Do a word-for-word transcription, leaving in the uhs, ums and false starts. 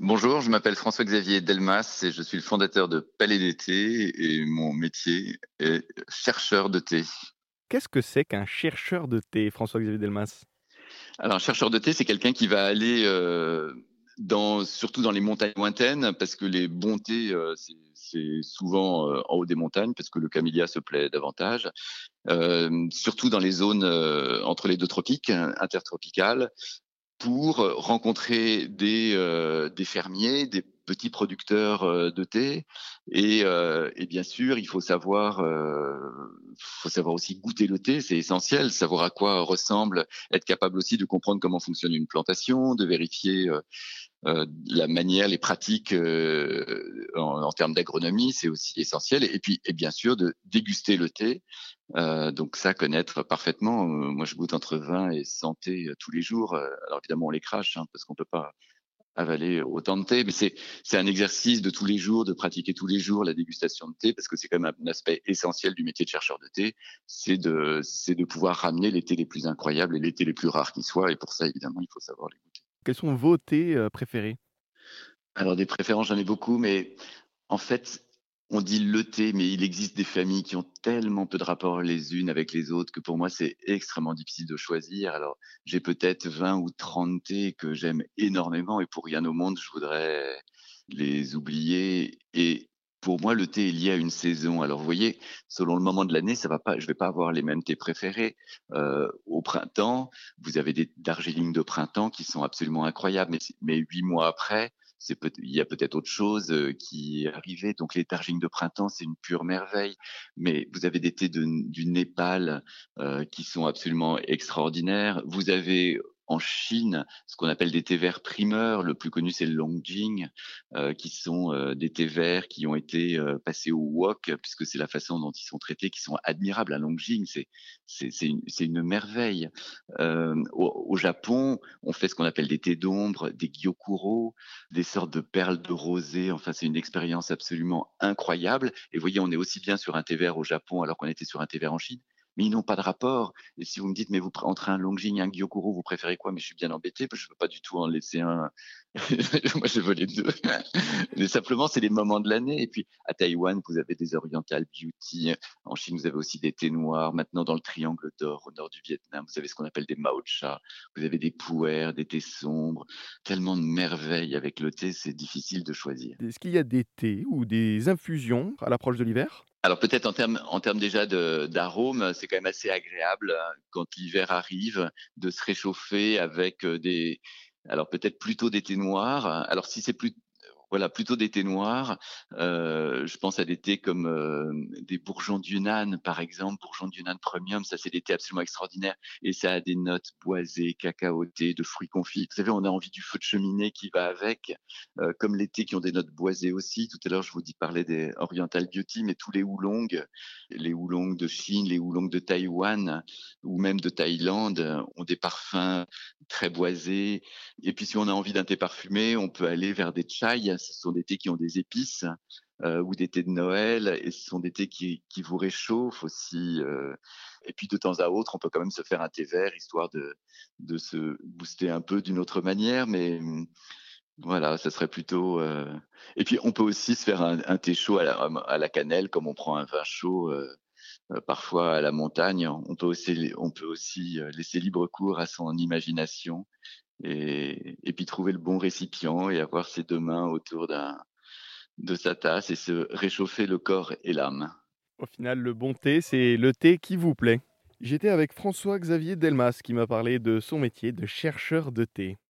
Bonjour, je m'appelle François-Xavier Delmas et je suis le fondateur de Palais d'été et mon métier est chercheur de thé. Qu'est-ce que c'est qu'un chercheur de thé, François-Xavier Delmas? Alors, un chercheur de thé, c'est quelqu'un qui va aller euh, dans, surtout dans les montagnes lointaines, parce que les bons thés, euh, c'est, c'est souvent euh, en haut des montagnes, parce que le camélia se plaît davantage, euh, surtout dans les zones euh, entre les deux tropiques, intertropicales, pour rencontrer des, euh, des fermiers, des petits producteurs euh, de thé. Et, euh, et bien sûr, il faut savoir, euh, faut savoir aussi goûter le thé, c'est essentiel, savoir à quoi ressemble, être capable aussi de comprendre comment fonctionne une plantation, de vérifier euh, euh, la manière, les pratiques euh, en, en termes d'agronomie, c'est aussi essentiel. Et puis, et bien sûr, de déguster le thé. Euh, donc ça, connaître parfaitement. Moi, je goûte entre vingt et cent thés tous les jours. Alors évidemment, on les crache hein, parce qu'on peut pas avaler autant de thé, mais c'est, c'est un exercice de tous les jours, de pratiquer tous les jours la dégustation de thé, parce que c'est quand même un aspect essentiel du métier de chercheur de thé, c'est de, c'est de pouvoir ramener les thés les plus incroyables et les thés les plus rares qui soient, et pour ça, évidemment, il faut savoir les goûter. Quels sont vos thés préférés? Alors, des préférences, j'en ai beaucoup, mais en fait, on dit le thé, mais il existe des familles qui ont tellement peu de rapport les unes avec les autres que pour moi, c'est extrêmement difficile de choisir. Alors, j'ai peut-être vingt ou trente thés que j'aime énormément et pour rien au monde, je voudrais les oublier. Et pour moi, le thé est lié à une saison. Alors, vous voyez, selon le moment de l'année, ça va pas, je vais pas avoir les mêmes thés préférés. Euh, au printemps, vous avez des Darjeeling de printemps qui sont absolument incroyables, mais, mais huit mois après, C'est peut- il y a peut-être autre chose euh, qui est arrivée. Donc, les Darjeeling de printemps, c'est une pure merveille. Mais vous avez des thés de, du Népal euh, qui sont absolument extraordinaires. Vous avez en Chine ce qu'on appelle des thés verts primeurs. Le plus connu, c'est le Longjing, euh, qui sont euh, des thés verts qui ont été euh, passés au wok, puisque c'est la façon dont ils sont traités, qui sont admirables. Un Longjing, c'est, c'est, c'est, une, c'est une merveille. Euh, au, au Japon, on fait ce qu'on appelle des thés d'ombre, des Gyokuro, des sortes de perles de rosée. Enfin, c'est une expérience absolument incroyable. Et vous voyez, on est aussi bien sur un thé vert au Japon alors qu'on était sur un thé vert en Chine. Mais ils n'ont pas de rapport. Et si vous me dites, mais vous, entre un Longjing et un Gyokuro, vous préférez quoi? Mais je suis bien embêté, parce que je ne veux pas du tout en laisser un. Moi, je veux les deux. Mais simplement, c'est les moments de l'année. Et puis, à Taïwan, vous avez des Oriental Beauty. En Chine, vous avez aussi des thés noirs. Maintenant, dans le Triangle d'Or, au nord du Vietnam, vous avez ce qu'on appelle des Mao Cha. Vous avez des Puer, des thés sombres. Tellement de merveilles avec le thé, c'est difficile de choisir. Est-ce qu'il y a des thés ou des infusions à l'approche de l'hiver ? Alors peut-être en termes en termes déjà de, d'arômes, c'est quand même assez agréable hein, quand l'hiver arrive de se réchauffer avec des, alors peut-être plutôt des thés noirs. Alors si c'est plus Voilà, plutôt des thés noirs. Euh, je pense à des thés comme euh, des bourgeons du Yunnan, par exemple, bourgeons du Yunnan Premium. Ça, c'est des thés absolument extraordinaires. Et ça a des notes boisées, cacaotées, de fruits confits. Vous savez, on a envie du feu de cheminée qui va avec, euh, comme les thés qui ont des notes boisées aussi. Tout à l'heure, je vous dis parler des Oriental Beauty, mais tous les oolongs, les oolongs de Chine, les oolongs de Taïwan ou même de Thaïlande ont des parfums très boisés. Et puis, si on a envie d'un thé parfumé, on peut aller vers des chai. Ce sont des thés qui ont des épices euh, ou des thés de Noël et ce sont des thés qui, qui vous réchauffent aussi. Euh, et puis de temps à autre, on peut quand même se faire un thé vert histoire de, de se booster un peu d'une autre manière. Mais voilà, ça serait plutôt... Euh... Et puis on peut aussi se faire un, un thé chaud à la, à la cannelle comme on prend un vin chaud euh, euh, parfois à la montagne. On peut aussi, on peut aussi laisser libre cours à son imagination. Et, et puis trouver le bon récipient et avoir ses deux mains autour d'un, de sa tasse et se réchauffer le corps et l'âme. Au final, le bon thé, c'est le thé qui vous plaît. J'étais avec François-Xavier Delmas qui m'a parlé de son métier de chercheur de thé.